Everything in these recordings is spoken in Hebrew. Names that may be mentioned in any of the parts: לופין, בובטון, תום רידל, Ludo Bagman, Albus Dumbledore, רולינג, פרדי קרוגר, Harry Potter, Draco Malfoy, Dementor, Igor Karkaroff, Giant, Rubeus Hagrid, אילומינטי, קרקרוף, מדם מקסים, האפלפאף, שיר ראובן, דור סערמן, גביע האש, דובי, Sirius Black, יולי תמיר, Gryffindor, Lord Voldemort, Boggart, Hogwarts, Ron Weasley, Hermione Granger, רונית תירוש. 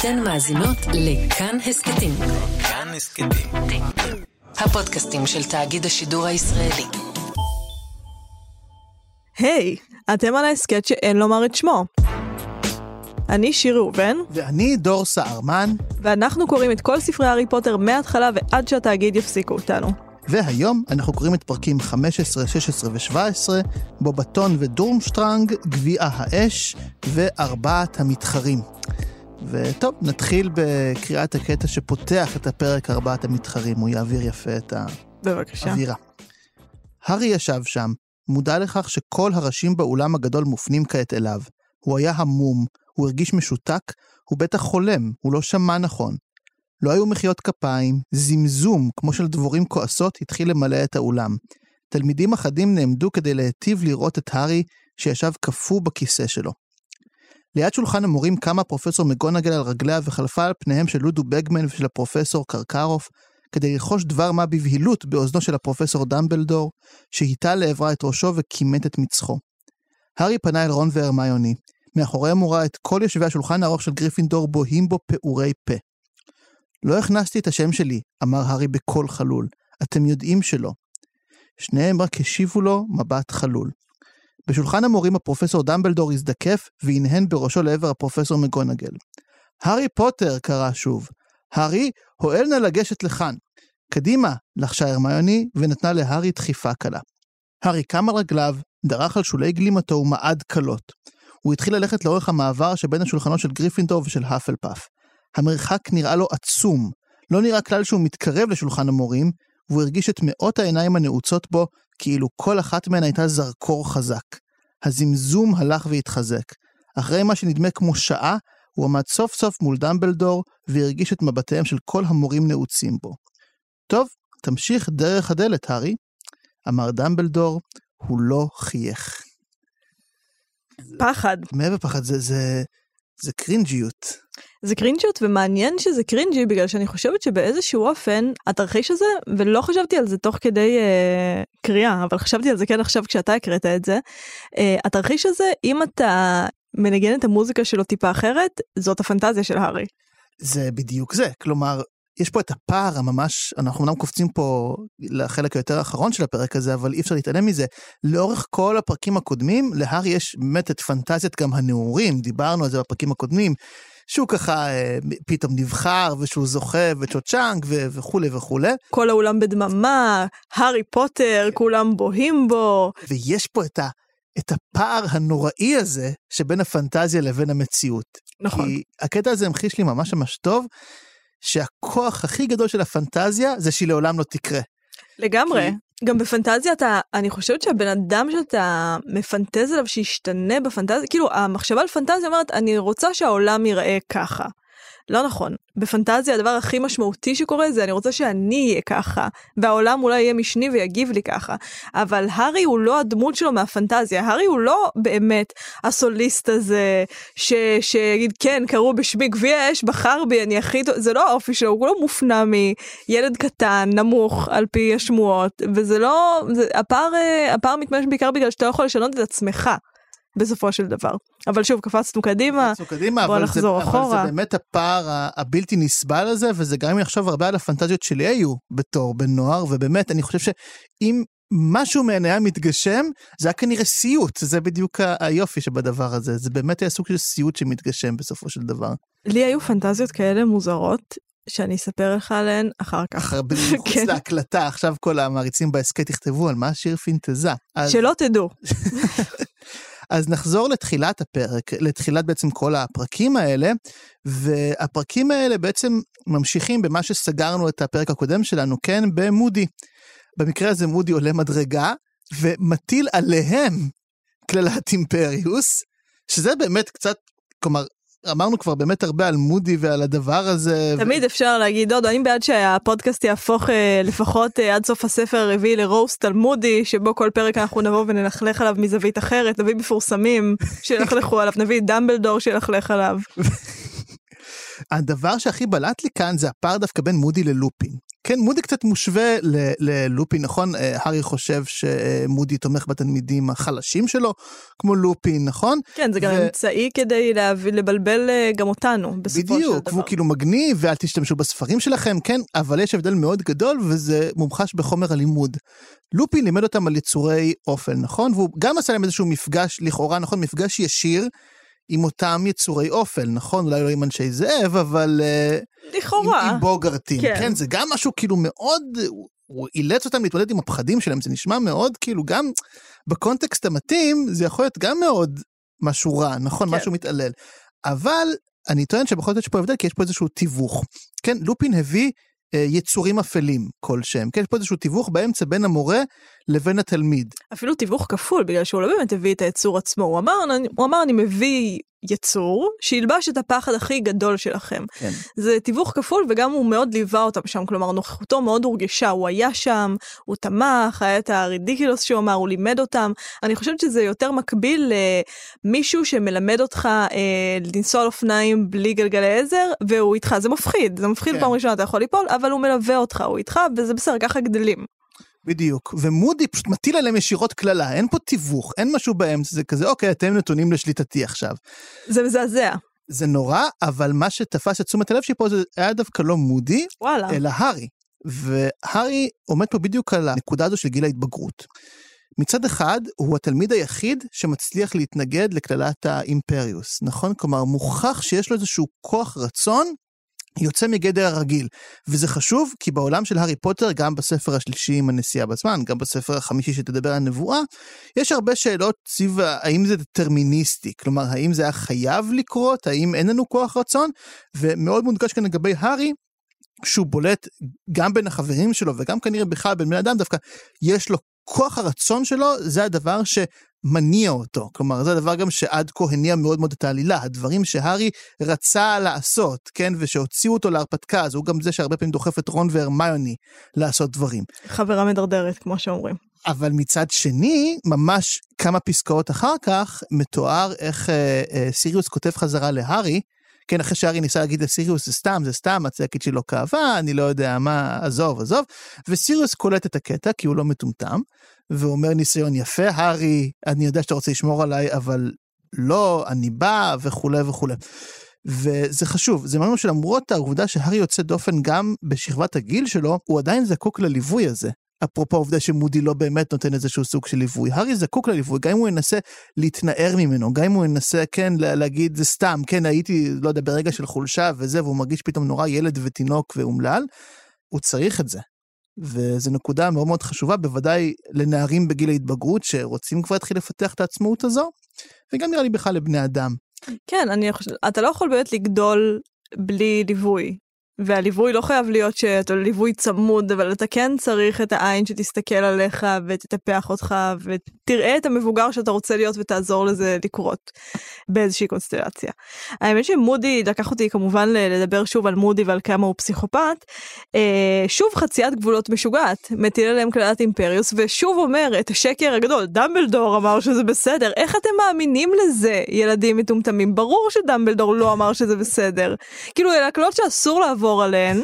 אתן מאזינות לכאן הסקטים. כאן הסקטים. הפודקאסטים של תאגיד השידור הישראלי. היי, אתם על ההסקט שאין לומר את שמו. אני שיר ראובן. ואני דור סערמן. ואנחנו קוראים את כל ספרי הארי פוטר מההתחלה ועד שהתאגיד יפסיקו אותנו. והיום אנחנו קוראים את פרקים 15, 16 ו-17, בובטון ודורמשטרנג, גביעה האש וארבעת המתחרים. וטוב, נתחיל בקריאת הקטע שפותח את הפרק ארבעת המתחרים, הוא יעביר יפה את האווירה. הרי ישב שם, מודע לכך שכל הראשים באולם הגדול מופנים כעת אליו. הוא היה המום, הוא הרגיש משותק, הוא בטח חולם, הוא לא שמע נכון. לא היו מחיות כפיים, זמזום, כמו של דבורים כועסות, התחיל למלא את האולם. תלמידים אחדים נעמדו כדי להטיב לראות את הרי, שישב כפו בכיסא שלו. ליד שולחן המורים קמה פרופסור מגונגל על רגליה, וחלפה על פניהם של לודו בגמן ושל הפרופסור קרקרוף, כדי לרחוש דבר מה בבהילות באוזנו של הפרופסור דמבלדור, שהיטה לעברה את ראשו וכימת את מצחו. הרי פנה אל רון והרמיוני. מאחוריהם הוא ראה את כל יושבי השולחן הארוך של גריפינדור בוהים בו פעורי פה. לא הכנסתי את השם שלי, אמר הרי בקול חלול. אתם יודעים שלא. שניהם רק השיבו לו מבט חלול. בשולחן המורים הפרופסור דמבלדור הזדקף, והנהן בראשו לעבר הפרופסור מגונגל. "הרי פוטר", קרא שוב. "הרי, הואל נא לגשת לכאן." "קדימה", לחשה הרמיוני, ונתנה להרי דחיפה קלה. הרי קם על רגליו, דרך על שולי גלימתו ומעד קלות. הוא התחיל ללכת לאורך המעבר שבין השולחנות של גריפינדור ושל האפלפאף. המרחק נראה לו עצום, לא נראה כלל שהוא מתקרב לשולחן המורים, והוא הרגיש את מאות העיניים הנעוצות בו, כאילו כל אחת מהן הייתה זרקור חזק. הזמזום הלך והתחזק. אחרי מה שנדמה כמו שעה, הוא עמד סוף סוף מול דמבלדור, והרגיש את מבטיהם של כל המורים נעוצים בו. טוב, תמשיך דרך הדלת, הרי, אמר דמבלדור, הוא לא חייך. פחד. מעבר פחד, זה קרינג'יות. זה קרינג'יות, ומעניין שזה קרינג'י, בגלל שאני חושבת שבאיזשהו אופן, התרחיש הזה, ולא חשבתי על זה תוך כדי קריאה, אבל חשבתי על זה כן עכשיו כשאתה הקראת את זה, התרחיש הזה, אם אתה מנגן את המוזיקה שלו טיפה אחרת, זאת הפנטזיה של הרי. זה בדיוק זה, כלומר, יש פה את הפער הממש, אנחנו אמנם קופצים פה לחלק היותר האחרון של הפרק הזה, אבל אי אפשר להתעלם מזה. לאורך כל הפרקים הקודמים, להרי יש באמת את פנטזיית גם הנעורים, דיברנו על זה בפרקים הקודמים, שהוא ככה פתאום נבחר, ושהוא זוכה וצ'וצ'אנג וכו' וכו'. כל העולם בדממה, הרי פוטר, כולם בוהים בו. ויש פה את הפער הנוראי הזה, שבין הפנטזיה לבין המציאות. נכון. כי הקטע הזה המחיש לי ממש טוב, שהכוח הכי גדול של הפנטזיה זה שהיא לעולם לא תקרה. לגמרי. גם בפנטזיה אני חושבת שהבן אדם שאתה מפנטז עליו שישתנה בפנטזיה, כאילו המחשבה על פנטזיה אומרת, אני רוצה שהעולם ייראה ככה. לא נכון. בפנטזיה הדבר הכי משמעותי שקורה זה, אני רוצה שאני אהיה ככה, והעולם אולי יהיה משני ויגיב לי ככה. אבל הרי הוא לא הדמות שלו מהפנטזיה, הרי הוא לא באמת הסוליסט הזה, שיגיד, כן, קראו בשמי, גביע אש, בחר בי, אני הכי טוב, זה לא האופי שלו, הוא לא מופנה מילד קטן, נמוך, על פי השמועות, וזה לא, הפער מתמש בעיקר בגלל שאתה יכול לשנות את עצמך. בסופו של דבר. אבל שוב, קפצנו קדימה, בוא נחזור אחורה. אבל זה באמת הפער הבלתי נסבל הזה, וזה גם אם יחשוב הרבה על הפנטזיות שלי היו בתור, בנוער, ובאמת, אני חושב שאם משהו מעניין מתגשם, זה היה כנראה סיוט, זה בדיוק היופי שבדבר הזה, זה באמת היה סוג של סיוט שמתגשם בסופו של דבר. לי היו פנטזיות כאלה מוזרות, שאני אספר לך עליהן אחר כך. בחוץ להקלטה, עכשיו כל המעריצים בהסקט יכתבו על מה שיר פנטזה. שלא תדעו. אז נחזור לתחילת הפרק, לתחילת בעצם כל הפרקים האלה, והפרקים האלה בעצם ממשיכים במה שסגרנו את הפרק הקודם שלנו, כן, במודי. במקרה הזה מודי עולה מדרגה, ומטיל עליהם כללת אימפריוס, שזה באמת קצת, כלומר, אמרנו כבר באמת הרבה על מודי ועל הדבר הזה. תמיד אפשר להגיד, דודו, אני בעד שהפודקאסט יהפוך לפחות עד סוף הספר הרביעי לרוסט על מודי, שבו כל פרק אנחנו נבוא ונלכלך עליו מזווית אחרת, נביא מפורסמים שילכלכו עליו, נביא דמבלדור שילכלך עליו. הדבר שהכי בלט לי כאן זה הפער דווקא בין מודי ללופין. כן, מודי קצת מושווה ללופין, נכון? הארי חושב שמודי תומך בתלמידים החלשים שלו, כמו לופין, נכון? כן, זה גם אמצעי כדי לבלבל גם אותנו, בסופו של דבר. בדיוק, הוא כאילו מגניב, ואל תשתמשו בספרים שלכם, כן? אבל יש הבדל מאוד גדול, וזה מומחש בחומר הלימוד. לופין לימד אותם על יצורי אופל, נכון? והוא גם עשה להם איזשהו מפגש, לכאורה, נכון? מפגש ישיר, עם אותם יצורי אופל, נכון? אולי לא עם אנשי זאב, אבל... לכאורה. עם בוגרטים. כן. כן, זה גם משהו כאילו מאוד... הוא אילץ אותם להתמודד עם הפחדים שלהם, זה נשמע מאוד, כאילו גם בקונטקסט המתאים, זה יכול להיות גם מאוד משהו רע, נכון? כן. משהו מתעלל. אבל אני טוען שבכל זאת יש פה הבדל, כי יש פה איזשהו תיווך. כן, לופין הביא יצורים אפלים כלשהם. כן, יש פה איזשהו תיווך באמצע בין המורה לבין התלמיד. אפילו תיווך כפול, בגלל שהוא לא באמת הביא את היצור עצמו. הוא אמר, אני מביא יצור שילבש את הפחד הכי גדול שלכם. כן. זה תיווך כפול, וגם הוא מאוד ליווה אותם שם, כלומר, נוכחותו מאוד הורגשה, הוא היה שם, הוא תמך, היה את הרידיקילוס שהוא אמר, הוא לימד אותם. אני חושבת שזה יותר מקביל למישהו שמלמד אותך לנסוע על אופניים בלי גלגלי עזר, והוא איתך, זה מפחיד, זה מפחיד. כן. פעם ראשונה אתה יכול ליפול, אבל הוא מלווה אותך, הוא איתך, וזה בסדר, ככה גדלים. בדיוק, ומודי פשוט מטיל עליהם ישירות כללה, אין פה תיווך, אין משהו באמצע, זה כזה, אוקיי, אתם נתונים לשליטתי עכשיו. זה מזעזע. זה נורא, אבל מה שתפס את תשומת הלב שפה זה היה דווקא לא מודי, וואלה. אלא הארי. והארי עומד פה בדיוק על הנקודה הזו של גיל ההתבגרות. מצד אחד, הוא התלמיד היחיד שמצליח להתנגד לכללת האימפריוס, נכון? כלומר, מוכח שיש לו איזשהו כוח רצון, יוצא מגדר הרגיל, וזה חשוב כי בעולם של הארי פוטר, גם בספר השלישי עם הנסיעה בזמן, גם בספר החמישי שתדבר על הנבואה, יש הרבה שאלות סביב האם זה דטרמיניסטי, כלומר האם זה היה חייב לקרות, האם אין לנו כוח רצון, ומאוד מודגש כאן לגבי הארי, שהוא בולט גם בין החברים שלו, וגם כנראה בכלל בין בני אדם דווקא, יש לו כוח הרצון שלו, זה הדבר שמניע אותו, כלומר, זה הדבר גם שעד כה הניע מאוד מאוד את העלילה, הדברים שהארי רצה לעשות, כן, ושהוציאו אותו להרפתקה, אז הוא גם זה שהרבה פעמים דוחף את רון והרמיוני לעשות דברים. חברה מדרדרת, כמו שאומרים. אבל מצד שני, ממש כמה פסקאות אחר כך, מתואר איך סיריוס כותב חזרה להארי, כן, אחרי שהארי ניסה להגיד לסיריוס, זה סתם, הצעקית שלו כאבה, אני לא יודע מה, עזוב, וסיריוס קולט את הקטע, כי הוא לא מטומטם, ואומר ניסיון יפה, הארי, אני יודע שאתה רוצה לשמור עליי, אבל לא, אני בא, וכו'. וזה חשוב, זה ממש שלמרות העובדה שהארי יוצא דופן גם בשכבת הגיל שלו, הוא עדיין זקוק לליווי הזה. אפרופו העובדה שמודי לא באמת נותן איזשהו סוג של ליווי, הארי זקוק לליווי, גם אם הוא ינסה להתנער ממנו, גם אם הוא ינסה, כן, להגיד, זה סתם, כן, הייתי, לא יודע, ברגע של חולשה וזה, והוא מרגיש פתאום נורא ילד ותינוק ואומלל, הוא צריך את זה. וזו נקודה מאוד מאוד חשובה, בוודאי לנערים בגיל ההתבגרות, שרוצים כבר להתחיל לפתח את העצמאות הזו, וגם נראה לי בכלל לבני אדם. כן, אתה לא יכול באמת לגדול בלי ליווי. והליווי לא חייב להיות שאתה ליווי צמוד, אבל אתה כן צריך את העין שתסתכל עליך ותטפח אותך, ותראה את המבוגר שאתה רוצה להיות ותעזור לזה לקרות באיזושהי קונסטלציה. האמת שמודי, לקח אותי כמובן לדבר שוב על מודי ועל כמה הוא פסיכופת, שוב חציית גבולות משוגעת, מטיל עליהם כללת אימפריוס, ושוב אומר את השקר הגדול, דמבלדור אמר שזה בסדר, איך אתם מאמינים לזה, ילדים מטומטמים? ברור שדמבלדור לא אמר שזה בסדר. כאילו, אלה הקללות שאסור לעבור עליהן,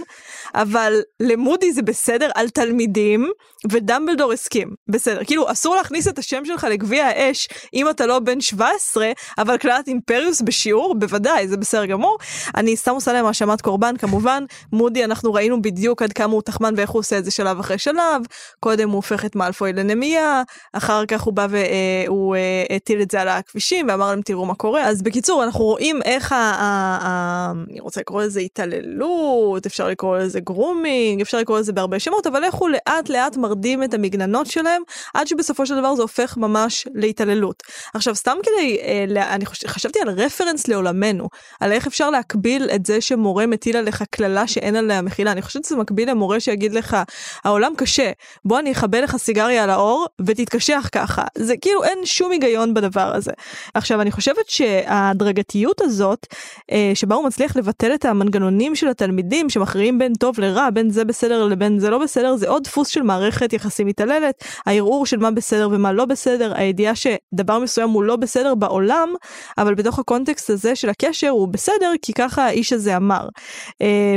אבל למודי זה בסדר על תלמידים, ודמבלדור הסכים, בסדר, כאילו אסור להכניס את השם שלך לגביע האש אם אתה לא בן 17, אבל כללת אימפריוס בשיעור, בוודאי, זה בסדר גמור. אני סתם עושה להם האשמת קורבן, כמובן, מודי אנחנו ראינו בדיוק עד כמה הוא תחמן ואיך הוא עושה את זה שלב אחרי שלב, קודם הוא הופך את מאלפוי לנמיה, אחר כך הוא בא והוא הטיל את זה על הכבישים ואמר להם תראו מה קורה, אז בקיצור אנחנו רואים איך אני רוצה לקרוא לזה התעללות, אפשר לקרוא לזה גרומינג, אפשר לקרוא לזה בהרבה שמות, אבל איך הוא לאט לאט מרדים את המגננות שלהם, עד שבסופו של דבר זה הופך ממש להתעללות. עכשיו, סתם כדי, אני חשבתי על רפרנס לעולמנו, על איך אפשר להקביל את זה שמורה מטיל עליך כללה שאין עליה מחילה. אני חושבת שזה מקביל למורה שיגיד לך, העולם קשה, בוא אני אחבל לך סיגריה על האור, ותתקשח ככה. זה כאילו אין שום היגיון בדבר הזה. עכשיו, אני חושבת שההדרגתיות הזאת, שבה הוא מצליח לבטל את המנגנונים של התלמידים, שמכריעים בין טוב טוב לרע, בין זה בסדר לבין זה לא בסדר, זה עוד דפוס של מערכת יחסים מתעללת, הערעור של מה בסדר ומה לא בסדר, הידיעה שדבר מסוים הוא לא בסדר בעולם, אבל בתוך הקונטקסט הזה של הקשר הוא בסדר, כי ככה האיש הזה אמר.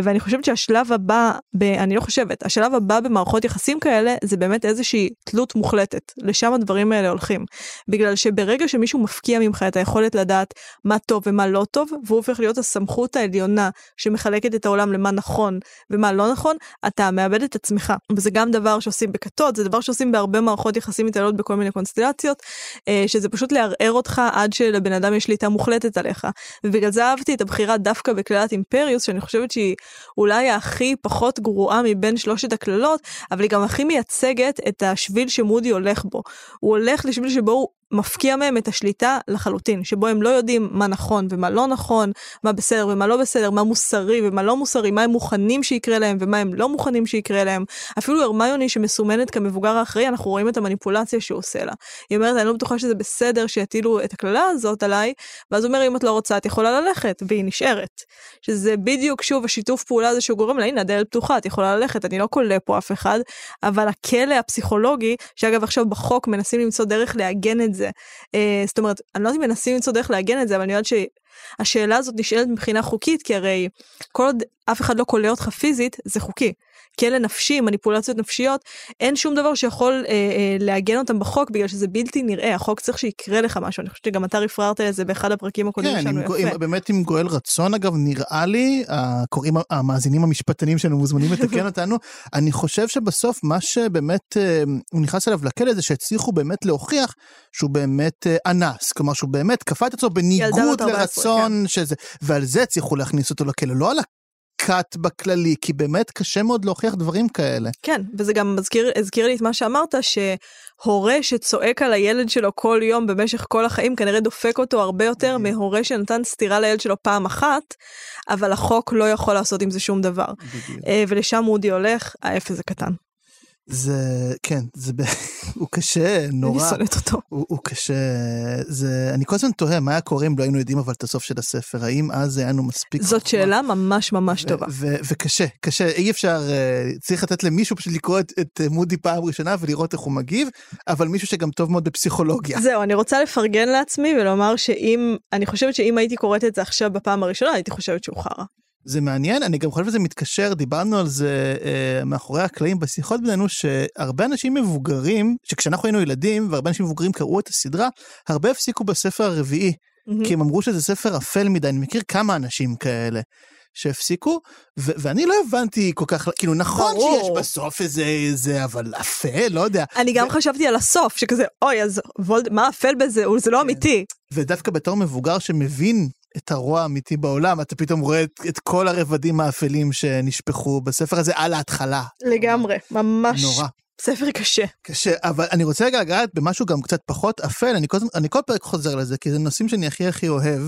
ואני חושבת שהשלב הבא, אני לא חושבת, השלב הבא במערכות יחסים כאלה, זה באמת איזושהי תלות מוחלטת, לשם הדברים האלה הולכים. בגלל שברגע שמישהו מפקיע ממך את היכולת לדעת מה טוב ומה לא טוב, והוא הופך להיות הסמכות העליונה שמחלקת את העולם למה נכון ומה לא נכון, אתה מאבד את עצמך. וזה גם דבר שעושים בכתות, זה דבר שעושים בהרבה מערכות יחסים מתעללות בכל מיני קונסטלציות, שזה פשוט לערער אותך עד שלבן אדם יש שליטה מוחלטת עליך. ובגלל זה אהבתי את הבחירה דווקא בקללת אימפריוס, שאני חושבת שהיא אולי הכי פחות גרועה מבין שלושת הקללות, אבל היא גם הכי מייצגת את השביל שמודי הולך בו. הוא הולך לשביל שבו הוא מפקיע מהם את השליטה לחלוטין, שבו הם לא יודעים מה נכון ומה לא נכון, מה בסדר ומה לא בסדר, מה מוסרי ומה לא מוסרי, מה הם מוכנים שיקרה להם ומה הם לא מוכנים שיקרה להם. אפילו הרמיוני שמסומנת כמבוגר האחראי, אנחנו רואים את המניפולציה שהוא עושה לה. היא אומרת, אני לא בטוחה שזה בסדר שיטילו את הכללה הזאת עליי, ואז הוא אומר, אם את לא רוצה, את יכולה ללכת, והיא נשארת. שזה בדיוק שוב השיתוף פעולה הזה שהוא גורם לה, הנה, הדלת פתוחה, את יכולה ללכת, אני לא קולה פה אף אחד, אבל הכלא הפסיכולוגי, שאגב עכשיו בחוק מנסים למצוא דרך להגן את זה. זאת אומרת, אני לא יודעת אם מנסים למצוא דרך להגן את זה, אבל אני יודעת שהשאלה הזאת נשאלת מבחינה חוקית, כי הרי כל עוד אף אחד לא קולה אותך פיזית, זה חוקי. כלא נפשי, מניפולציות נפשיות, אין שום דבר שיכול להגן אותם בחוק, בגלל שזה בלתי נראה, החוק צריך שיקרה לך משהו, אני חושבת שגם אתה רפררת לזה באחד הפרקים הקודמים שלנו יפה. באמת עם גואל רצון, אגב, נראה לי, הקוראים, המאזינים המשפטנים שלנו מוזמנים לתקן אותנו, אני חושב שבסוף מה שבאמת הוא נכנס אליו לכלא זה שהצליחו באמת להוכיח שהוא באמת אנס, כלומר שהוא באמת כפה את עצמו בניגוד לרצון, כן. שזה, ועל זה הצליחו להכניס אותו לכלא, לא על קאט בכללי, כי באמת קשה מאוד להוכיח דברים כאלה. כן, וזה גם הזכיר לי את מה שאמרת, שהורה שצועק על הילד שלו כל יום במשך כל החיים, כנראה דופק אותו הרבה יותר מהורה שנתן סתירה לילד שלו פעם אחת, אבל החוק לא יכול לעשות עם זה שום דבר. ולשם מודי הולך, האפס הקטן. זה, כן, זה, הוא קשה, נורא. אני שונאת אותו. הוא קשה, זה, אני כל הזמן תוהה, מה היה קורה אם לא היינו יודעים אבל את הסוף של הספר, האם אז היינו מספיק... זאת שאלה ממש ממש טובה. וקשה, קשה, אי אפשר, צריך לתת למישהו פשוט לקרוא את מודי פעם ראשונה ולראות איך הוא מגיב, אבל מישהו שגם טוב מאוד בפסיכולוגיה. זהו, אני רוצה לפרגן לעצמי ולומר שאם, אני חושבת שאם הייתי קוראת את זה עכשיו בפעם הראשונה, הייתי חושבת שהוא חרא. זה מעניין, אני גם חושב שזה מתקשר, דיברנו על זה מאחורי הקלעים בשיחות בינינו, שהרבה אנשים מבוגרים, שכשאנחנו היינו ילדים, והרבה אנשים מבוגרים קראו את הסדרה, הרבה הפסיקו בספר הרביעי, כי הם אמרו שזה ספר אפל מדי, אני מכיר כמה אנשים כאלה שהפסיקו, ואני לא הבנתי כל כך, כאילו נכון שיש בסוף איזה, אבל אפל, לא יודע. אני גם חשבתי על הסוף, שכזה, אוי, אז מה אפל בזה, זה לא אמיתי. ודווקא בתור מבוגר שמבין את הרוע האמיתי בעולם, אתה פתאום רואה את כל הרבדים האפלים שנשפחו בספר הזה על ההתחלה. לגמרי, ממש. נורא. ספר קשה. קשה, אבל אני רוצה רגע לגעת במשהו גם קצת פחות אפל, אני כל פרק חוזר לזה, כי זה נושאים שאני הכי הכי אוהב,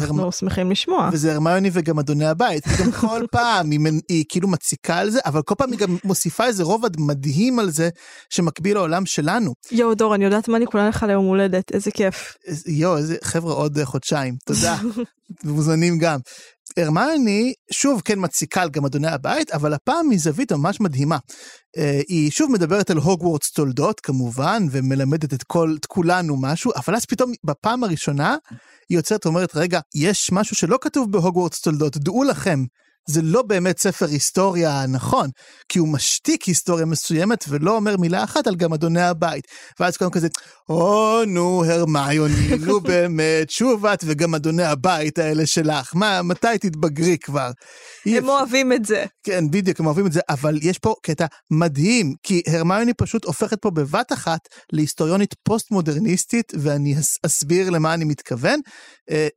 אנחנו שמחים לשמוע. וזה הרמיוני וגם אדוני הבית, גם כל פעם היא כאילו מציקה על זה, אבל כל פעם היא גם מוסיפה איזה רובד מדהים על זה, שמקביל לעולם שלנו. יו דור, אני יודעת מה אני כולה לך ליום הולדת, איזה כיף. יו, חבר'ה עוד חודשיים, תודה. ומוזמנים גם. הרמיוני, שוב כן מציקה על גם אדוני הבית, אבל הפעם מזווית ממש מדהימה. היא שוב מדברת על הוגוורטס תולדות, כמובן, ומלמדת את כולנו משהו, אבל אז פתאום בפעם הראשונה, היא יוצאת ואומרת, רגע, יש משהו שלא כתוב בהוגוורטס תולדות, דעו לכם, זה לא באמת ספר היסטוריה נכון, כי הוא משתיק היסטוריה מסוימת, ולא אומר מילה אחת על גם אדוני הבית. ואז קודם כזה, או נו הרמיוני, נו באמת, שוב את וגם אדוני הבית האלה שלך, מה, מתי תתבגרי כבר? הם אוהבים את זה. כן, בדיוק, הם אוהבים את זה, אבל יש פה קטע מדהים, כי הרמיוני פשוט הופכת פה בבת אחת, להיסטוריונית פוסט-מודרניסטית, ואני אסביר למה אני מתכוון.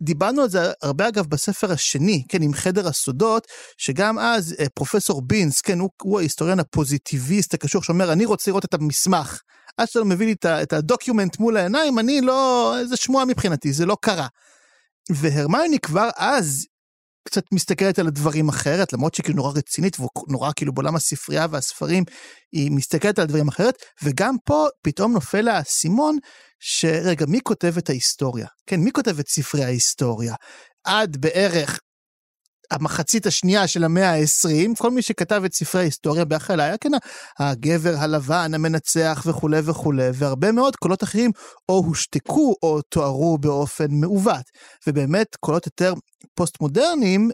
דיברנו על זה הרבה אגב בספר השני, כן, עם חדר הסודות, שגם אז פרופסור בינס, כן, הוא ההיסטוריון הפוזיטיביסט הקשוח שאומר, אני רוצה לראות את המסמך, עד שאתה מביא לי את הדוקיומנט מול העיניים, אני לא, זה שמועה מבחינתי, זה לא קרה. והרמיוני כבר אז קצת מסתכלת על הדברים אחרת, למרות שהיא נורא רצינית, ונורא כאילו בעולם הספרייה והספרים, היא מסתכלת על הדברים אחרת, וגם פה פתאום נופל לה סימון, שרגע, מי כותב את ההיסטוריה? כן, מי כותב את ספרי ההיסטוריה? עד בערך המחצית השנייה של המאה ה-20, כל מי שכתב את ספרי ההיסטוריה בהחלה היה כן, הגבר הלבן, המנצח וכו' וכו', והרבה מאוד קולות אחרים או הושתקו או תוארו באופן מעוות, ובאמת קולות יותר פוסט-מודרניים,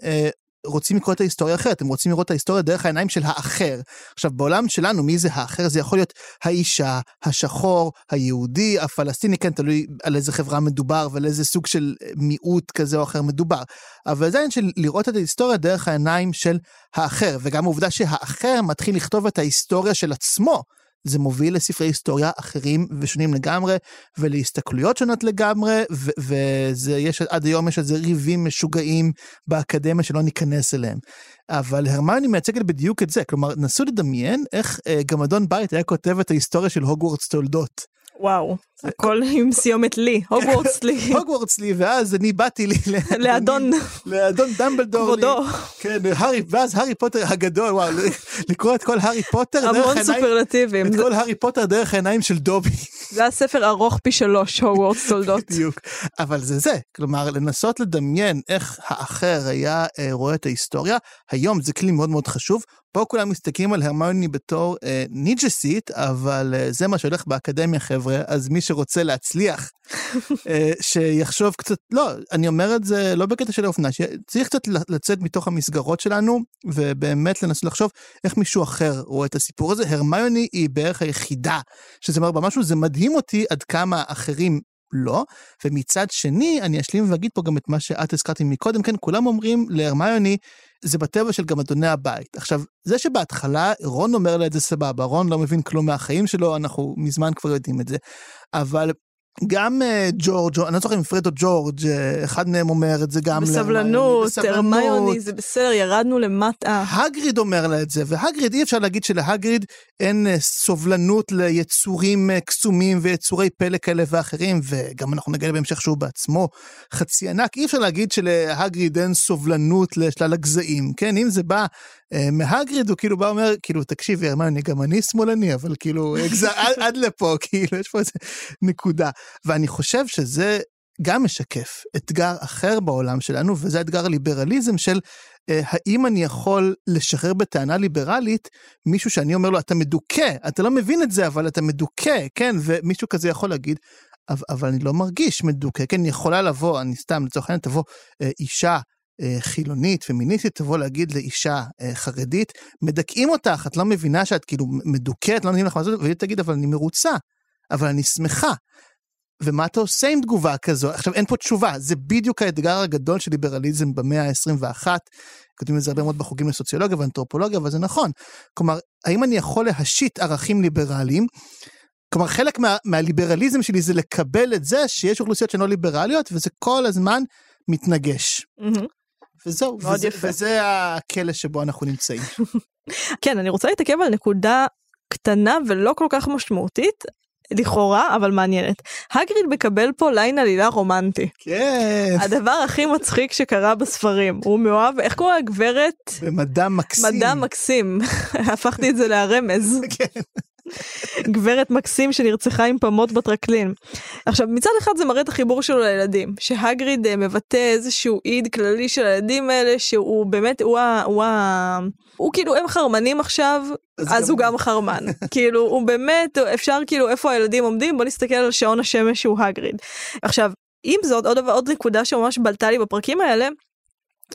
רוצים לקרוא את ההיסטוריה אחרת, הם רוצים לראות את ההיסטוריה דרך העיניים של האחר. עכשיו, בעולם שלנו, מי זה האחר? זה יכול להיות האישה, השחור, היהודי, הפלסטיני, כן, תלוי על איזה חברה מדובר, ועל איזה סוג של מיעוט כזה או אחר מדובר. אבל זה של לראות את ההיסטוריה דרך העיניים של האחר, וגם העובדה שהאחר מתחיל לכתוב את ההיסטוריה של עצמו, זה מוביל לספרי היסטוריה אחרים ושונים לגמרי, ולהסתכלויות שונות לגמרי, ועד היום יש איזה ריבים משוגעים באקדמיה שלא ניכנס אליהם. אבל הרמיוני מייצגת בדיוק את זה, כלומר, נסו לדמיין איך גמדון בית היה כותב את ההיסטוריה של הוגוורטס תולדות. וואו, הכל עם סיומת לי, הוגוורטס לי. הוגוורטס לי, ואז אני באתי לי לאדון דמבלדור לי. כבודו. כן, ואז הארי פוטר הגדול, וואו, לקרוא את כל הארי פוטר דרך עיניים. המון סופרלטיבים. את כל הארי פוטר דרך העיניים של דובי. זה הספר ארוך פי שלוש, הוגוורטס תולדות. בדיוק, אבל זה, כלומר, לנסות לדמיין איך האחר היה רואה את ההיסטוריה, היום זה כלי מאוד מאוד חשוב, פה כולם מסתכלים על הרמיוני בתור ניג'סית, אבל זה מה שהולך באקדמיה, חבר'ה, אז מי שרוצה להצליח, שיחשוב קצת, לא, אני אומר את זה לא בקטע של האופנה, צריך קצת לצאת מתוך המסגרות שלנו, ובאמת לנסות לחשוב איך מישהו אחר רואה את הסיפור הזה, הרמיוני היא בערך היחידה, שזה אומר במשהו, זה מדהים אותי עד כמה אחרים, לא, ומצד שני אני אשלים ואגיד פה גם את מה שאת הזכרתי מקודם, כן, כולם אומרים להרמיוני זה בטבע של גמדוני הבית. עכשיו, זה שבהתחלה רון אומר לה את זה סבבה, רון לא מבין כלום מהחיים שלו, אנחנו מזמן כבר יודעים את זה, אבל גם ג'ורג', אני לא זוכר אם פרד או ג'ורג', אחד מהם אומר את זה גם בסבלנות, הרמיוני, זה בסדר, ירדנו למטה. הגריד אומר לה את זה, והגריד, אי אפשר להגיד שלהגריד אין סובלנות ליצורים קסומים ויצורי פלא כאלה ואחרים, וגם אנחנו נגלה בהמשך שהוא בעצמו חצי ענק, אי אפשר להגיד שלהגריד אין סובלנות לשלל הגזעים, כן, אם זה בא מהגריד, הוא כאילו בא אומר, כאילו, תקשיבי, הרמיוני, גם אני שמאלני, אבל כאילו, עד לפה, כאילו, יש פה איזה נקודה. ואני חושב שזה גם משקף אתגר אחר בעולם שלנו, וזה אתגר הליברליזם של האם אני יכול לשחרר בטענה ליברלית מישהו שאני אומר לו, אתה מדוכה, אתה לא מבין את זה, אבל אתה מדוכה, כן? ומישהו כזה יכול להגיד, אבל אני לא מרגיש מדוכה, כן? יכולה לבוא, אני סתם, לצורך העניין, תבוא אישה, חילונית, פמיניסטית, תבוא להגיד לאישה חרדית, מדכאים אותך, את לא מבינה שאת כאילו מדוכאת, לא נותנים לך מה זאת, והיא תגיד, אבל אני מרוצה, אבל אני שמחה. ומה אתה עושה עם תגובה כזו? עכשיו, אין פה תשובה, זה בדיוק האתגר הגדול של ליברליזם במאה ה-21, כותבים את זה הרבה מאוד בחוגים לסוציולוגיה ואנתרופולוגיה, אבל זה נכון. כלומר, האם אני יכול להשית ערכים ליברליים? כלומר, חלק מהליברליזם שלי זה לקבל את זה שיש אוכלוסיות שלא ליברליות, וזה כל הזמן מתנגש. וזהו, וזה הכלא שבו אנחנו נמצאים. כן, אני רוצה להתעכב על נקודה קטנה ולא כל כך משמעותית, לכאורה, אבל מעניינת. הגריד מקבל פה ליין עלילה רומנטי. כן. הדבר הכי מצחיק שקרה בספרים. הוא מאוהב, איך קוראה הגברת? במדם מקסים. מדם מקסים. הפכתי את זה להרמז. כן. גברת מקסים שנרצחה עם פמות בטרקלין. עכשיו, מצד אחד זה מראה את החיבור שלו לילדים, שהגריד מבטא איזשהו עיד כללי של הילדים האלה, שהוא באמת, הוא כאילו, הם חרמנים עכשיו, אז הוא גם חרמן. כאילו, הוא באמת, אפשר כאילו, איפה הילדים עומדים, בוא נסתכל על שעון השמש שהוא הגריד. עכשיו, עם זאת, עוד נקודה שממש בלטה לי בפרקים האלה,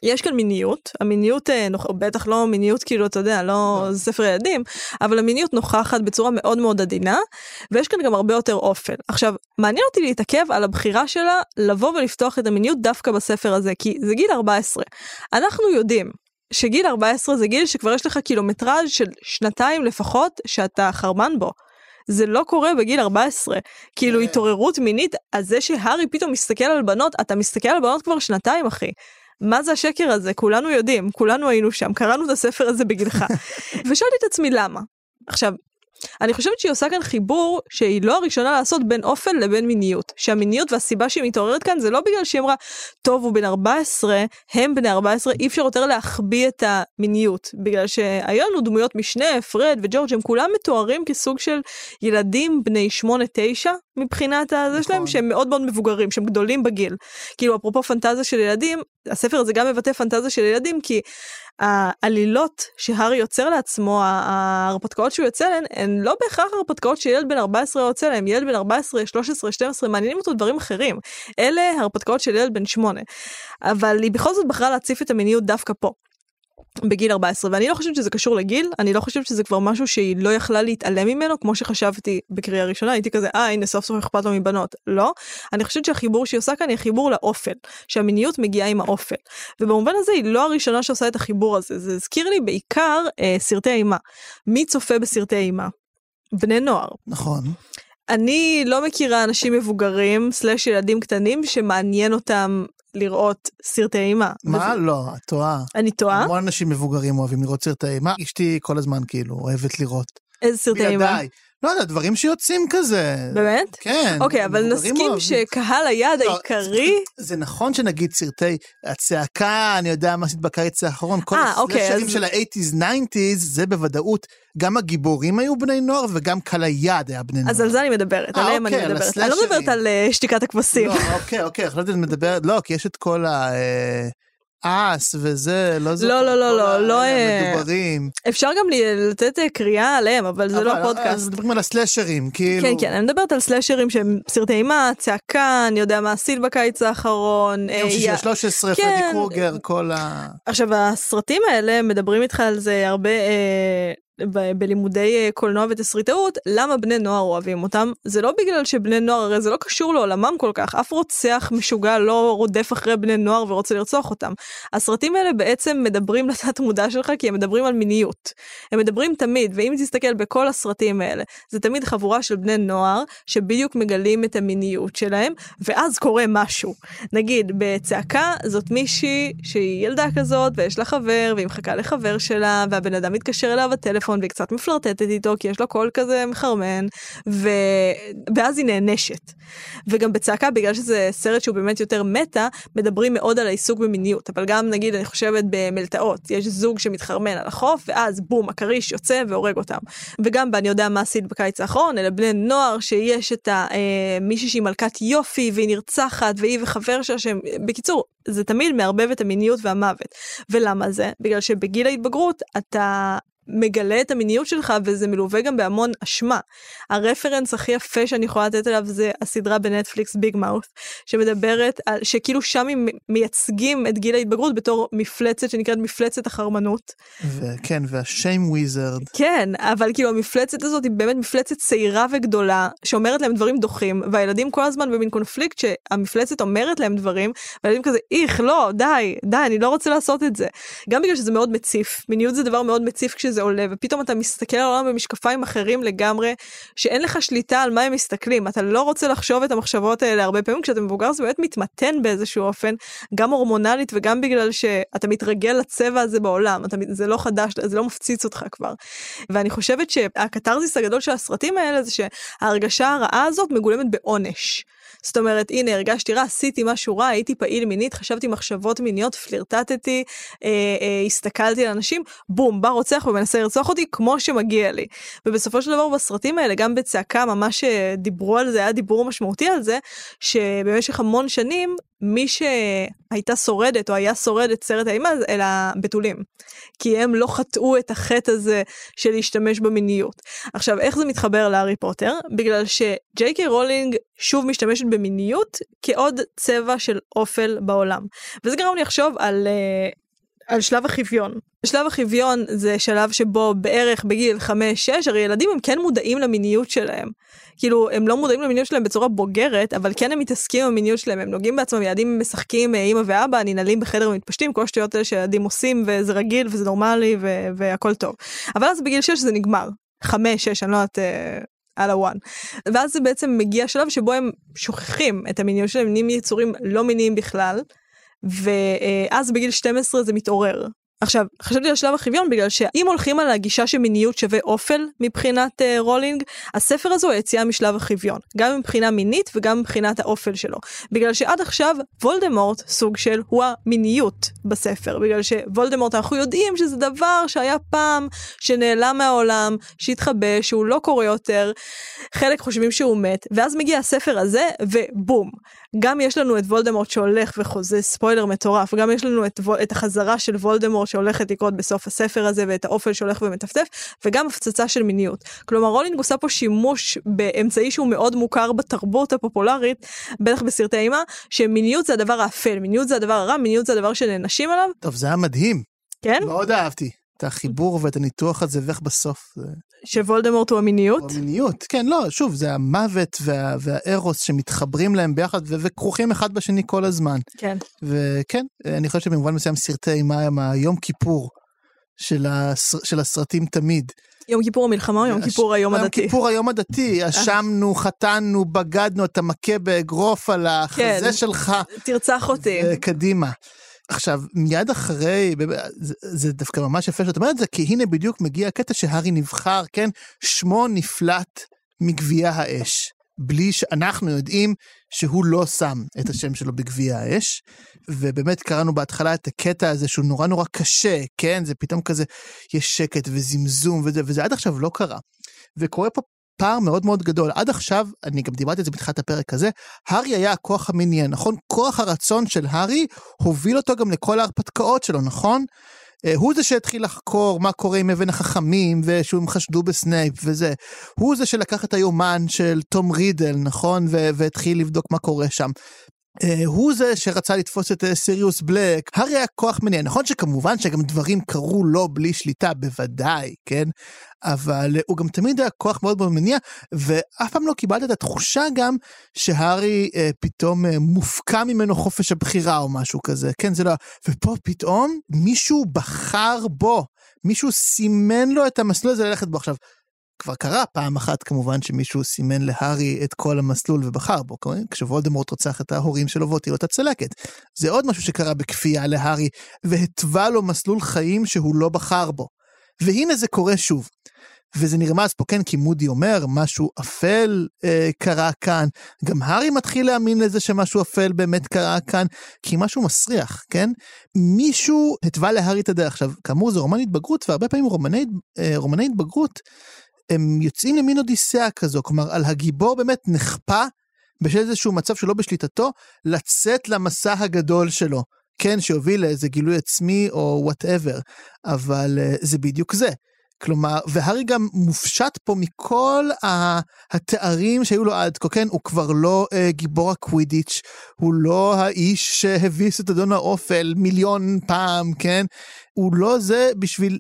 יש כאן מיניות, המיניות, בטח לא מיניות כאילו, אתה יודע, לא ספר ילדים, אבל המיניות נוכחת בצורה מאוד מאוד עדינה, ויש כאן גם הרבה יותר אופל. עכשיו, מעניין אותי להתעכב על הבחירה שלה, לבוא ולפתוח את המיניות דווקא בספר הזה, כי זה גיל 14. אנחנו יודעים שגיל 14 זה גיל שכבר יש לך קילומטראז' של 2 לפחות, שאתה חרמן בו. זה לא קורה בגיל 14, כאילו התעוררות מינית, אז זה שהרי פתאום מסתכל על בנות, אתה מסתכל על בנות כבר 2, אחי. מה זה השקר הזה? כולנו יודעים, כולנו היינו שם, קראנו את הספר הזה בגילך. ושאלתי את עצמי למה. עכשיו, אני חושבת שהיא עושה כאן חיבור שהיא לא הראשונה לעשות בין אופן לבין מיניות, שהמיניות והסיבה שהיא מתעוררת כאן זה לא בגלל שהיא אמרה, טוב הוא בן 14, הם בני 14, אי אפשר יותר להחביא את המיניות, בגלל שהיום הוא דמויות משנה, פרד וג'ורג' הם כולם מתוארים כסוג של ילדים בני 8-9 מבחינת הזה שלהם, שהם מאוד מאוד מבוגרים, שהם גדולים בגיל, כאילו אפרופו פנטזיה של ילדים, הספר הזה גם מבטא פנטזיה של ילדים, כי העלילות שהרי יוצר לעצמו, ההרפתקאות שהוא יוצא להן, הן לא בהכרח הרפתקאות שילד בן 14 יוצא להן, ילד בן 14, 13, 12, מעניינים אותו דברים אחרים, אלה הרפתקאות של ילד בן 8, אבל היא בכל זאת בחרה להציף את המיניות דווקא פה, בגיל 14, ואני לא חושבת שזה קשור לגיל, אני לא חושבת שזה כבר משהו שהיא לא יכלה להתעלם ממנו, כמו שחשבתי בקריאה ראשונה, הייתי כזה, הנה סוף סוף אכפת לו מבנות, לא, אני חושבת שהחיבור שהיא עושה כאן, היא חיבור לאופן, שהמיניות מגיעה עם האופן, ובמובן הזה היא לא הראשונה שעושה את החיבור הזה, זה הזכיר לי בעיקר סרטי אימה, מי צופה בסרטי אימה? בני נוער. נכון. אני לא מכירה אנשים מבוגרים, סלש ילדים קטנים, שמעניין אותם לראות סרטי אימה. מה? לא, את טועה. אני טועה? המון אנשים מבוגרים אוהבים לראות סרטי אימה. אשתי כל הזמן כאילו אוהבת לראות. איזה סרטי אימה? לא יודע, דברים שיוצאים כזה. באמת? כן. אוקיי, אבל נסכים שקהל היד העיקרי... זה נכון שנגיד סרטי הצעקה, אני יודע מה שהתבקריץ האחרון, כל השנים של ה-80s, 90s, זה בוודאות, גם הגיבורים היו בני נוער, וגם קהל היד היה בני נוער. אז על זה אני מדברת, עליהם אני מדברת. אני לא מדברת על שתיקת הכבשים. לא, אוקיי, אני מדברת, לא, כי יש את כל ה... אס וזה, לא זוכר. לא, לא, לא, לא, לא. מדוברים. אפשר גם לתת קריאה עליהם, אבל זה לא פודקאסט. אז מדברים על הסלשרים, כאילו. כן, כן, אני מדברת על סלשרים שהם סרטי אימה, צעקה, אני יודע מה, סיל בקיץ האחרון. יום שישי 13, פרדי קרוגר, כל ה... עכשיו, הסרטים האלה, מדברים איתך על זה הרבה... בלימודי קולנוע ותסריטאות, למה בני נוער אוהבים אותם? זה לא בגלל שבני נוער, הרי זה לא קשור לעולמם כל כך, אף רוצח משוגע לא רודף אחרי בני נוער ורוצה לרצוח אותם. הסרטים האלה בעצם מדברים לתת מודע שלך, כי הם מדברים על מיניות. הם מדברים תמיד, ואם תסתכל בכל הסרטים האלה, זה תמיד חבורה של בני נוער, שבדיוק מגלים את המיניות שלהם, ואז קורה משהו. נגיד, בצעקה, זאת מישהי שהיא ילדה כזאת, ויש לה חבר, והיא מחכה לחבר שלה, והבן אדם מתקשר אליו בטלפון, והיא קצת מפלרטטת איתו, כי יש לו קול כזה מחרמן, ואז היא נענשת. וגם בצעקה, בגלל שזה סרט שהוא באמת יותר מטה, מדברים מאוד על העיסוק במיניות, אבל גם נגיד, אני חושבת במלטעות, יש זוג שמתחרמן על החוף, ואז בום, הקריש יוצא והורג אותם. וגם אני יודע מה עשית בקיץ האחרון, אלה בני נוער שיש את מישהי שהיא מלכת יופי, והיא נרצחת, והיא וחבר שלה, שהם, בקיצור, זה תמיד מערבב את המיניות והמוות. ולמה זה? בגלל שבגיל ההתבגרות, אתה מגלה את המיניות שלך, וזה מלווה גם בהמון אשמה. הרפרנס הכי יפה שאני יכולה לתת עליו, זה הסדרה בנטפליקס ביג מאוס, שמדברת על, שכאילו שם הם מייצגים את גיל ההתבגרות, בתור מפלצת שנקראת מפלצת החרמנות. וכן, והשיים וויזרד. כן, אבל כאילו המפלצת הזאת היא באמת מפלצת צעירה וגדולה, שאומרת להם דברים דוחים, והילדים כל הזמן במין קונפליקט, שהמפלצת אומרת להם דברים, והילדים כזה, איך, לא, די, די, אני לא רוצה לעשות את זה. גם בגלל שזה מאוד מציף. מיניות זה דבר מאוד מציף זה עולה, ופתאום אתה מסתכל על העולם במשקפיים אחרים לגמרי, שאין לך שליטה על מה הם מסתכלים, אתה לא רוצה לחשוב את המחשבות האלה הרבה פעמים, כשאתה מבוגר זה באמת מתמתן באיזשהו אופן, גם הורמונלית וגם בגלל שאתה מתרגל לצבע הזה בעולם, זה לא חדש, זה לא מפציץ אותך כבר, ואני חושבת שהקטרזיס הגדול של הסרטים האלה, זה שההרגשה הרעה הזאת מגולמת בעונש, זאת אומרת, הנה, הרגשתי רע, עשיתי משהו רע, הייתי פעיל מינית, חשבתי מחשבות מיניות, פלירטטתי, הסתכלתי לאנשים, בום, בא רוצח ומנסה לרצוח אותי כמו שמגיע לי. ובסופו של דבר בסרטים האלה, גם בצעקה, ממש דיברו על זה, היה דיבור משמעותי על זה, שבמשך המון שנים, מי שהייתה שורדת או היה שורדת סרט האימה, אלא בתולים. כי הם לא חטאו את החטא הזה של להשתמש במיניות. עכשיו, איך זה מתחבר להארי פוטר? בגלל שג'יי קיי רולינג שוב משתמשת במיניות כעוד צבע של אופל בעולם. וזה גרם לי לחשוב על... על שלב החוויון. שלב החוויון זה שלב שבו בערך בגיל 5-6, הרי ילדים הם כן מודעים למיניות שלהם. כאילו, הם לא מודעים למיניות שלהם בצורה בוגרת, אבל כן הם מתעסקים במיניות שלהם, הם נוגעים בעצמם, ילדים משחקים, אמא ואבא, ננעלים בחדר ומתפשטים, כל שטויות האלה שילדים עושים, וזה רגיל, וזה נורמלי, והכל טוב. אבל אז בגיל 6 זה נגמר. 5-6, אני לא יודעת... על הוואן. ואז זה בעצם מגיע שלב שבו הם שוכחים את המיניות שלהם, הם נהיים יצורים לא מיניים בכלל, ואז בגיל 12 זה מתעורר. עכשיו, חשבתי על שלב החוויון, בגלל שאם הולכים על הגישה שמיניות שווה אופל מבחינת רולינג, הספר הזו היציאה משלב החוויון, גם מבחינה מינית וגם מבחינת האופל שלו. בגלל שעד עכשיו וולדמורט סוג של הוא המיניות בספר, בגלל שוולדמורט אנחנו יודעים שזה דבר שהיה פעם, שנעלם מהעולם, שהתחבא, שהוא לא קורה יותר, חלק חושבים שהוא מת, ואז מגיע הספר הזה ובום. גם יש לנו את וולדמורט שהולך וחוזה, ספוילר מטורף, גם יש לנו את החזרה של וולדמורט שהולכת לקרות בסוף הספר הזה, ואת האופל שהולך ומטפטף, וגם הפצצה של מיניות. כלומר, רולינג עושה פה שימוש באמצעי שהוא מאוד מוכר בתרבות הפופולרית, בטח בסרטי אימה, שמיניות זה הדבר האפל, מיניות זה הדבר הרע, מיניות זה הדבר שננשים עליו. טוב, זה היה מדהים. כן? מאוד אהבתי. את החיבור ואת הניתוח הזה ואיך בסוף. שוולדמורט הוא המיניות? הוא המיניות, כן, לא, שוב, זה המוות והארוס שמתחברים להם ביחד וכרוכים אחד בשני כל הזמן. כן. וכן, אני חושב שבמובן מסוים סרטי אימה הם היום כיפור של הסרטים תמיד. יום כיפור המלחמה או יום כיפור היום הדתי? יום כיפור היום הדתי, אשמנו, חטנו, בגדנו, אתה מכה באגרוף על החזה שלך. תרצח אותי. קדימה. עכשיו, מיד אחרי, זה דווקא ממש יפה שאת אומרת זה, כי הנה בדיוק מגיע הקטע שהרי נבחר, כן, שמו נפלט מגביע האש, בלי שאנחנו יודעים שהוא לא שם את השם שלו בגביע האש, ובאמת קראנו בהתחלה את הקטע הזה שהוא נורא נורא קשה, כן, זה פתאום כזה, יש שקט וזמזום, וזה עד עכשיו לא קרה, וקורה פה פער מאוד מאוד גדול. עד עכשיו, אני גם דיברתי את זה בתחילת הפרק הזה, הארי היה הכוח המניע, נכון? כוח הרצון של הארי הוביל אותו גם לכל ההרפתקאות שלו, נכון? הוא זה שהתחיל לחקור מה קורה עם אבן החכמים, ושהם חשדו בסנייפ וזה. הוא זה שלקח את היומן של תום רידל, נכון? והתחיל לבדוק מה קורה שם. הוא זה שרצה לתפוס את סיריוס בלק. הארי היה כוח מניע, נכון שכמובן שגם דברים קרו לו בלי שליטה, בוודאי, כן? אבל הוא גם תמיד היה כוח מאוד מאוד מניע, ואף פעם לא קיבלת את התחושה גם שהארי פתאום מופקע ממנו חופש הבחירה או משהו כזה, כן? זה לא... ופה פתאום מישהו בחר בו, מישהו סימן לו את המסלול הזה ללכת בו. עכשיו, כבר קרה פעם אחת כמובן שמישהו סימן להרי את כל המסלול ובחר בו, כשוולדמורט רוצח את ההורים שלו והותיר לו את הצלקת. זה עוד משהו שקרה בכפייה להרי, והטבע לו מסלול חיים שהוא לא בחר בו. והנה זה קורה שוב. וזה נרמז פה, כן, כי מודי אומר, משהו אפל קרה כאן. גם הארי מתחיל להאמין לזה שמשהו אפל באמת קרה כאן, כי משהו מסריח, כן? מישהו הטבע להרי את הדרך. עכשיו, כאמור, זה רומן התבגרות, והרבה פעמים רומני התבגרות, הם יוצאים למין אודיסאה כזו, כלומר, על הגיבור באמת נחפה, בשל איזשהו מצב שלא בשליטתו, לצאת למסע הגדול שלו, כן, שהוביל לאיזה גילוי עצמי, או whatever, אבל זה בדיוק זה, כלומר, והרי גם מופשט פה מכל התארים שהיו לו עד כה, כן, הוא כבר לא גיבור הקווידיץ', הוא לא האיש שהביס את אדון האופל מיליון פעם, כן, הוא לא זה בשביל...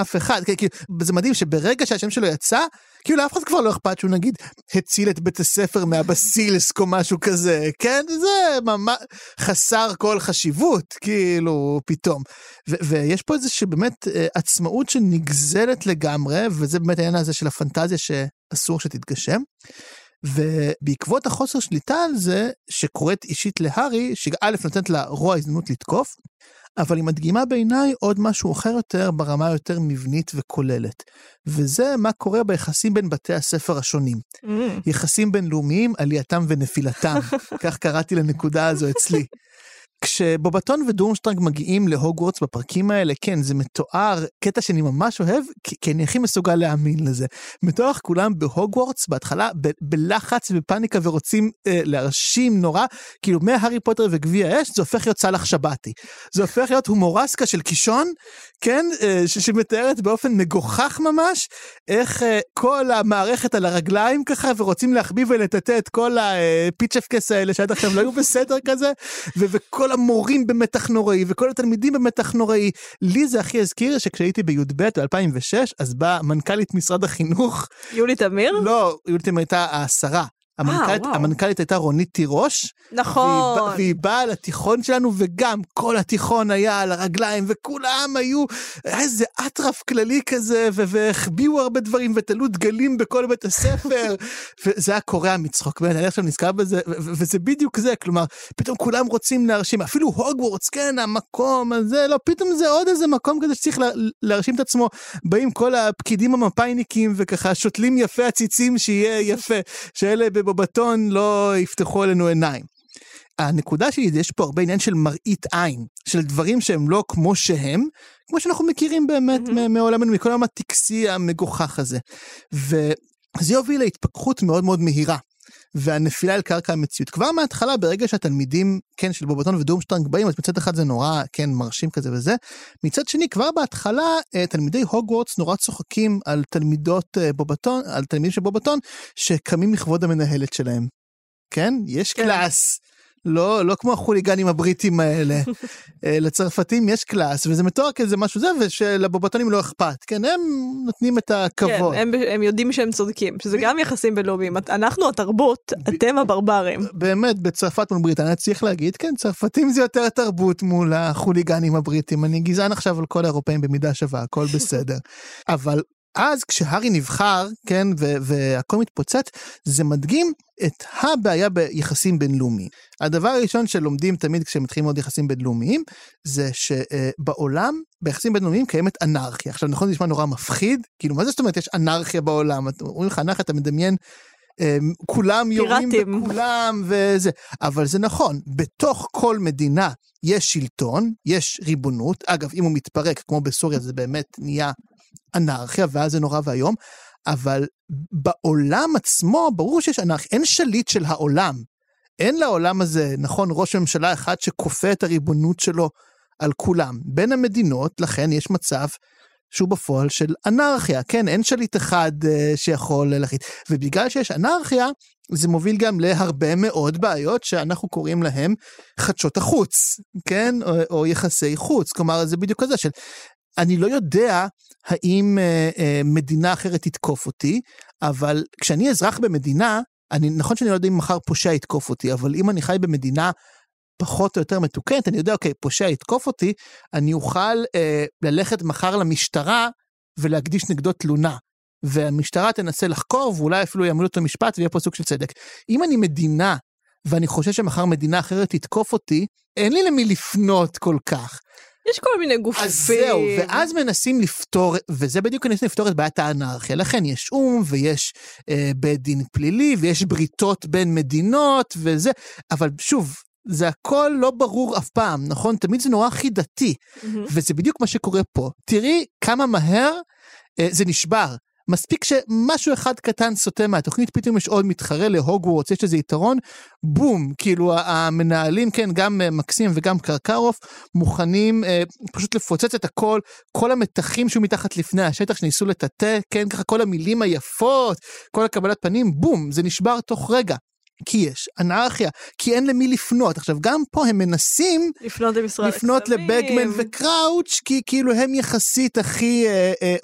אף אחד, כאילו, זה מדהים שברגע שהשם שלו יצא, כאילו לאף אחד כבר לא אכפת שהוא נגיד, הציל את בית הספר מהבסילסק או משהו כזה, כן? זה ממש חסר כל חשיבות, כאילו, פתאום. ויש פה איזה שבאמת עצמאות שנגזלת לגמרי, וזה באמת העניין הזה של הפנטזיה שאסור שתתגשם, ובעקבות החוסר שליטה על זה, שקורית אישית להרי, שא' נותנת לה רוע הזדמנות לתקוף, אבל היא מדגימה בעיניי עוד משהו אחר יותר ברמה יותר מבנית וכוללת. וזה מה קורה ביחסים בין בתי הספר השונים. יחסים בינלאומיים, עלייתם ונפילתם. כך קראתי לנקודה הזו אצלי. כשבובטון ודורנשטרנג מגיעים להוגוורטס בפרקים האלה, כן, זה מתואר, קטע שאני ממש אוהב, כי אני הכי מסוגל להאמין לזה. מתואר כולם בהוגוורטס, בהתחלה, בלחץ ובפניקה, ורוצים להרשים נורא, כאילו מהארי פוטר וגביע האש, זה הופך להיות סלח שבתי. זה הופך להיות הומורסקה של קישון, כן, שמתארת באופן מגוחך ממש, איך כל המערכת על הרגליים ככה, ורוצים להחביב ולטטא את כל הפיצ'פקס האלה, שעד עכשיו לא היו בסדר כזה, וכל המורים במתח נוראי, וכל התלמידים במתח נוראי. לי זה הכי הזכיר שכשהייתי בי"ב ב-2006, אז באה מנכ"לית משרד החינוך. יולי תמיר? לא, יולי תמיר הייתה השרה. המנכלית הייתה רונית תירוש, נכון. והיא באה לתיכון שלנו, וגם כל התיכון היה על הרגליים, וכולם היו איזה עטרף כללי כזה, והחביאו הרבה דברים, ותלו דגלים בכל בית הספר, וזה היה קורע מצחוק, אני עכשיו נזכר בזה, וזה בדיוק זה, כלומר, פתאום כולם רוצים להרשים, אפילו הוגוורטס, כן, המקום הזה, לא, פתאום זה עוד איזה מקום כזה, שצריך להרשים את עצמו, באים כל הפקידים המפאיניקים, וככה שותלים יפה הציצים שיהיה יפה, שאלה בבטון לא יפתחו עלינו עיניים. הנקודה שלי, יש פה הרבה עניין של מראית עין, של דברים שהם לא כמו שהם, כמו שאנחנו מכירים באמת מעולמנו, מכל העולם הטקסי המגוחך הזה. וזה יוביל להתפכחות מאוד מאוד מהירה, והנפילה אל קרקע המציאות. כבר מההתחלה, ברגע שהתלמידים, כן, של בובטון ודורמשטרנג באים, אז מצד אחד זה נורא, כן, מרשים כזה וזה. מצד שני, כבר בהתחלה, תלמידי הוגוורטס נורא צוחקים על תלמידות בובטון, על תלמידים של בובטון, שקמים לכבוד המנהלת שלהם. כן? יש קלאס. לא כמו החוליגנים הבריטים האלה. לצרפתים יש קלאס, וזה מתואר כזה משהו זה, ושלבובטונים לא אכפת. כן, הם נותנים את הכבוד. כן, הם יודעים שהם צודקים, שזה גם יחסים בינלאומיים. אנחנו התרבות, אתם הברברים. באמת, בצרפת מול בריטניה צריך להגיד, כן, צרפתים זה יותר התרבות מול החוליגנים הבריטים. אני גזען עכשיו על כל האירופאים במידה שווה, הכל בסדר. אבל אז כשהרי נבחר, כן, והכל מתפוצץ, זה מדגים את הבעיה ביחסים בינלאומיים. הדבר הראשון שלומדים תמיד כשמתחילים עוד יחסים בינלאומיים, זה שבעולם, ביחסים בינלאומיים קיימת אנרכיה. עכשיו נכון, זה נשמע נורא מפחיד, כאילו מה זה זאת אומרת, יש אנרכיה בעולם, אומרים לך אנרכיה, אתה מדמיין, כולם יורים בכולם וזה, אבל זה נכון, בתוך כל מדינה יש שלטון, יש ריבונות, אגב אם הוא מתפרק כמו בסוריה זה באמת נהיה אנרכיה, ואז זה נורא והיום, אבל בעולם עצמו ברור שיש אנרכיה, אין שליט של העולם, אין לעולם הזה, נכון, ראש ממשלה אחד שכופה את הריבונות שלו על כולם, בין המדינות, לכן יש מצב שהוא בפועל של אנרכיה, כן, אין שליט אחד שיכול להחליט, ובגלל שיש אנרכיה, זה מוביל גם להרבה מאוד בעיות שאנחנו קוראים להם חדשות החוץ, כן, או יחסי חוץ, כלומר זה בדיוק כזה של, אני לא יודע האם מדינה אחרת תתקוף אותי, אבל כשאני אזרח במדינה, נכון שאני לא יודע אם מחר פושע יתקוף אותי, אבל אם אני חי במדינה פחות או יותר מתוקנת, אני יודע, אוקיי, פושע יתקוף אותי, אני אוכל ללכת מחר למשטרה ולהקדיש נגדו תלונה, והמשטרה תנסה לחקור, ואולי אפילו יעמוד אותו משפט ויהיה פה סוג של צדק. אם אני מדינה, ואני חושב שמחר מדינה אחרת תתקוף אותי, אין לי למי לפנות כל כך. יש כל מיני גופים. אז זהו, ואז מנסים לפתור, וזה בדיוק מנסים לפתור את בעיית האנרכיה, לכן יש ויש בית דין פלילי, ויש בריתות בין מדינות, וזה, אבל שוב, זה הכל לא ברור אף פעם, נכון? תמיד זה נורא חידתי, וזה בדיוק מה שקורה פה. תראי כמה מהר זה נשבר. מספיק שמשהו אחד קטן סוטה מהתוכנית, פתאום יש עוד מתחרה להוגוורטס, יש איזה יתרון, בום, כאילו המנהלים, כן, גם מקסים וגם קרקרוף, מוכנים פשוט לפוצץ את הכל, כל המתחים שהוא מתחת לפני השטח, שניסו לטטה, כן, ככה כל המילים היפות, כל הקבלת פנים, בום, זה נשבר תוך רגע. כי יש אנרכיה, כי אין למי לפנות. עכשיו, גם פה הם מנסים לפנות לבגמן וקראוץ', כי כאילו הם יחסית הכי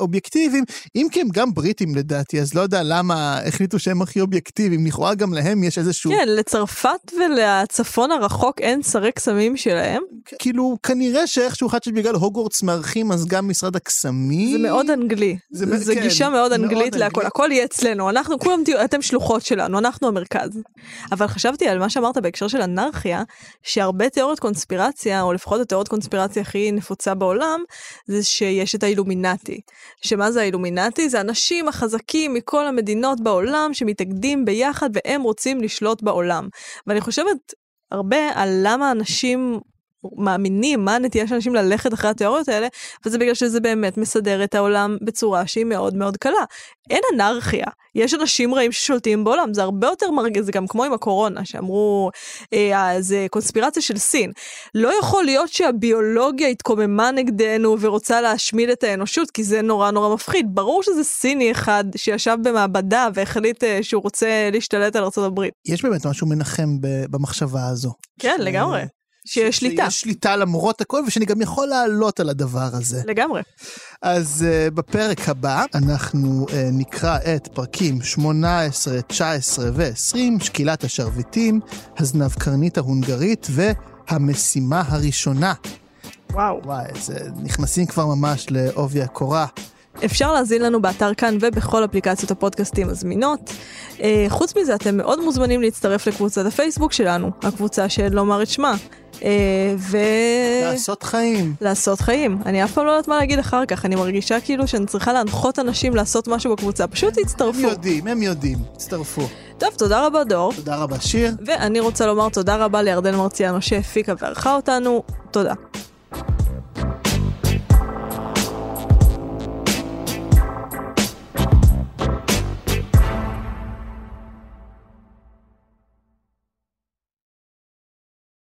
אובייקטיביים, אם כי הם גם בריטים לדעתי, אז לא יודע למה החליטו שהם הכי אובייקטיביים, לכאורה גם להם יש איזשהו... כן, לצרפת ולצפון הרחוק אין שרי קסמים שלהם. כאילו, כנראה שאיכשהו אחד שבגלל הוגוורטס מארחים, אז גם משרד הקסמים... זה מאוד אנגלי. זה גישה מאוד אנגלית להכל, הכל יהיה אצלנו, אנחנו כולם, אתם שלוחות שלנו, אנחנו המרכז. אבל חשבתי על מה שאמרת בהקשר של אנרכיה, שהרבה תיאוריות קונספירציה, או לפחות התיאוריות קונספירציה הכי נפוצה בעולם, זה שיש את האילומינטי. שמה זה האילומינטי? זה אנשים החזקים מכל המדינות בעולם, שמתאגדים ביחד והם רוצים לשלוט בעולם. ואני חושבת הרבה על למה אנשים... מאמינים, מה הנטייה של אנשים ללכת אחרי התיאוריות האלה, וזה בגלל שזה באמת מסדר את העולם בצורה שהיא מאוד מאוד קלה. אין אנרכיה, יש אנשים רעים ששולטים בעולם, זה הרבה יותר מרגיז, זה גם כמו עם הקורונה, שאמרו, זה קונספירציה של סין. לא יכול להיות שהביולוגיה התקוממה נגדנו, ורוצה להשמיד את האנושות, כי זה נורא נורא מפחיד. ברור שזה סיני אחד, שישב במעבדה, והחליט שהוא רוצה להשתלט על ארצות הברית. יש באמת משהו מנחם במחשבה הזו. כן, לגמרי. שיש שליטה. שיש שליטה למרות הכל, ושאני גם יכול לעלות על הדבר הזה. לגמרי. אז בפרק הבא, אנחנו נקרא את פרקים 18, 19 ו-20, שקילת השרביטים, הזנב קרנית ההונגרית, והמשימה הראשונה. וואו. וואי, נכנסים כבר ממש לעובי הקורה. אפשר להזין לנו באתר כאן ובכל אפליקציות הפודקאסטים הזמינות. חוץ מזה, אתם מאוד מוזמנים להצטרף לקבוצת הפייסבוק שלנו, הקבוצה של לומר את שמה. לעשות חיים. לעשות חיים. אני אף פעם לא יודעת מה להגיד אחר כך, אני מרגישה כאילו שאני צריכה להנחות אנשים לעשות משהו בקבוצה, פשוט יצטרפו. הם יודעים, יצטרפו. טוב, תודה רבה דור. תודה רבה שיר. ואני רוצה לומר תודה רבה לירדן מרציאנו שהפיקה וערכה אותנו. תודה.